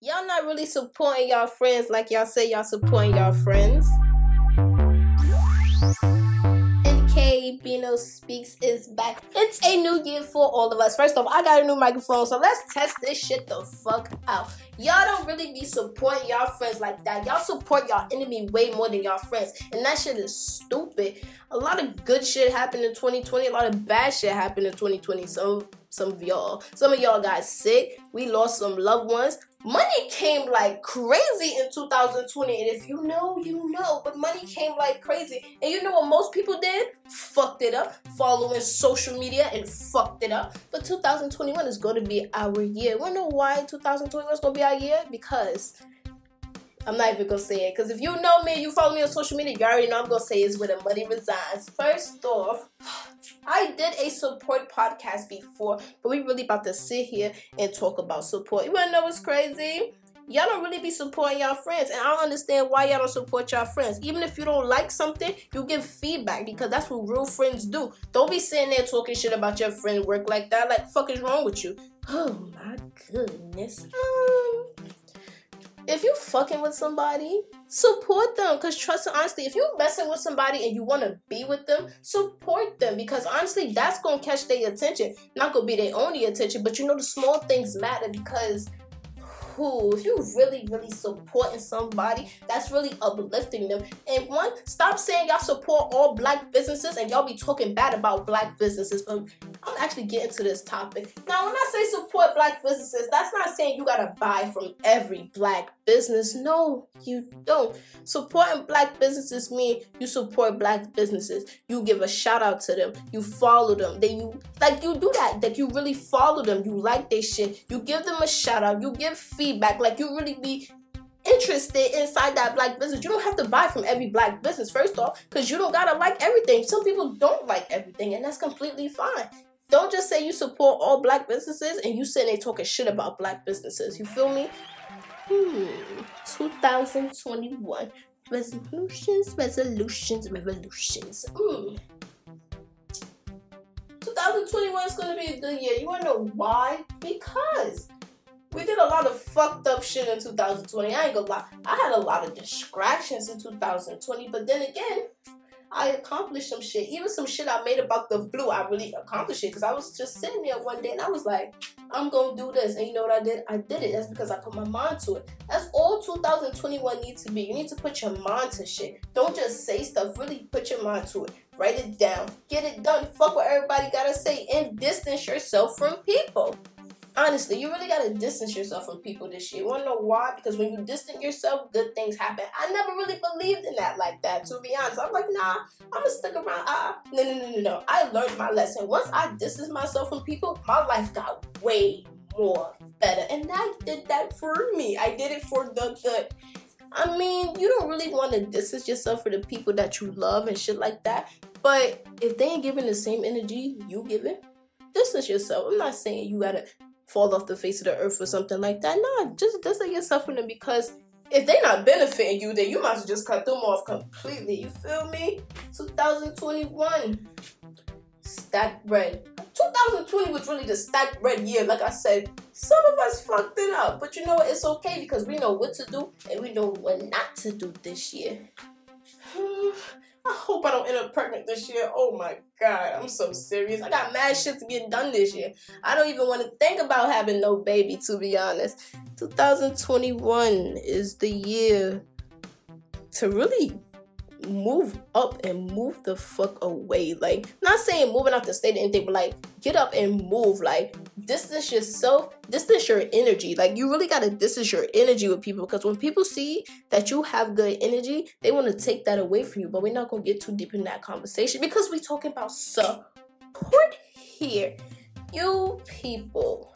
Y'all not really supporting y'all friends like y'all say y'all supporting y'all friends. NK Bino Speaks is back. It's a new year for all of us. First off, I got a new microphone, so let's test this shit the fuck out. Y'all don't really be supporting y'all friends like that. Y'all support y'all enemy way more than y'all friends, and that shit is stupid. A lot of good shit happened in 2020. A lot of bad shit happened in 2020. Some of y'all got sick. We lost some loved ones. Money came like crazy in 2020, and if you know, you know, but money came like crazy. And you know what most people did? Fucked it up, following social media and fucked it up. But 2021 is going to be our year. Wonder why 2021 is going to be our year? Because I'm not even going to say it, because if you know me, you follow me on social media, you already know I'm going to say it's where the money resides. First off, I did a support podcast before, but we really about to sit here and talk about support. You want to know what's crazy? Y'all don't really be supporting y'all friends, and I don't understand why y'all don't support y'all friends. Even if you don't like something, you give feedback, because that's what real friends do. Don't be sitting there talking shit about your friend work like that. Like, fuck is wrong with you? Oh, my goodness. If you fucking with somebody, support them. Because trust and honestly, if you messing with somebody and you want to be with them, support them. Because honestly, that's going to catch their attention. Not going to be their only attention. But you know, the small things matter, because if you really, really supporting somebody, that's really uplifting them. And one, stop saying y'all support all black businesses and y'all be talking bad about black businesses. But I'm actually getting to this topic. Now, when I say support black businesses, that's not saying you gotta buy from every black business. No, you don't. Supporting black businesses mean you support black businesses. You give a shout out to them. You follow them. Then you, like, you do that. Like, you really follow them. You like their shit. You give them a shout out. You give feedback, like you really be interested inside that black business. You don't have to buy from every black business, first off, because you don't gotta like everything. Some people don't like everything, and that's completely fine. Don't just say you support all black businesses and you sitting there talking shit about black businesses. You feel me? 2021 resolutions. 2021 is gonna be a good year. You wanna know why? Because we did a lot of fucked up shit in 2020. I ain't gonna lie. I had a lot of distractions in 2020, but then again, I accomplished some shit. Even some shit I made about the blue, I really accomplished it, because I was just sitting there one day and I was like, I'm gonna do this. And you know what I did? I did it. That's because I put my mind to it. That's all 2021 needs to be. You need to put your mind to shit. Don't just say stuff. Really put your mind to it. Write it down. Get it done. Fuck what everybody gotta say, and distance yourself from people. Honestly, you really gotta distance yourself from people this year. You wanna know why? Because when you distance yourself, good things happen. I never really believed in that like that, to be honest. I'm like, nah, I'm gonna stick around. No. I learned my lesson. Once I distanced myself from people, my life got way more better. And I did that for me. I did it for the good. I mean, you don't really want to distance yourself from the people that you love and shit like that. But if they ain't giving the same energy you giving, distance yourself. I'm not saying you gotta fall off the face of the earth or something like that. No, just distance yourself from them, because if they're not benefiting you, then you might as well just cut them off completely. You feel me? 2021. Stack bread. 2020 was really the stack bread year. Like I said, some of us fucked it up. But you know what? It's okay, because we know what to do and we know what not to do this year. I hope I don't end up pregnant this year. Oh my God, I'm so serious. I got mad shit to get done this year. I don't even want to think about having no baby, to be honest. 2021 is the year to really move up and move the fuck away. Like, not saying moving out the state or anything, but like, get up and move. Like, distance yourself, distance your energy. Like, you really gotta distance your energy with people, because when people see that you have good energy, they want to take that away from you. But we're not gonna get too deep in that conversation, because we talking about support here. You people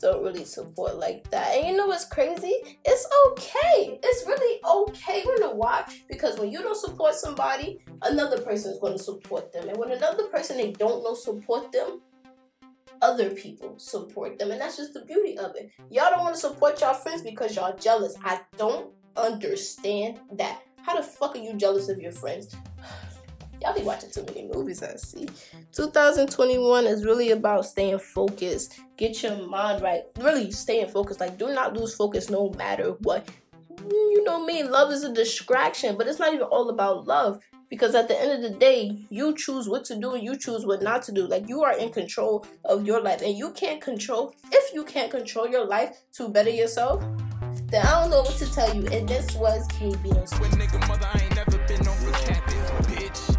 don't really support like that. And you know what's crazy? It's okay. It's really okay. You know why? Because when you don't support somebody, another person is going to support them. And when another person they don't know support them, other people support them. And that's just the beauty of it. Y'all don't want to support y'all friends because y'all jealous. I don't understand that. How the fuck are you jealous of your friends? Y'all be watching too many movies, I see. 2021 is really about staying focused. Get your mind right. Really staying focused. Like, do not lose focus no matter what. You know what I mean? Love is a distraction, but it's not even all about love. Because at the end of the day, you choose what to do and you choose what not to do. Like, you are in control of your life. And you can't control, if you can't control your life to better yourself, then I don't know what to tell you. And this was NK Bino Speaks.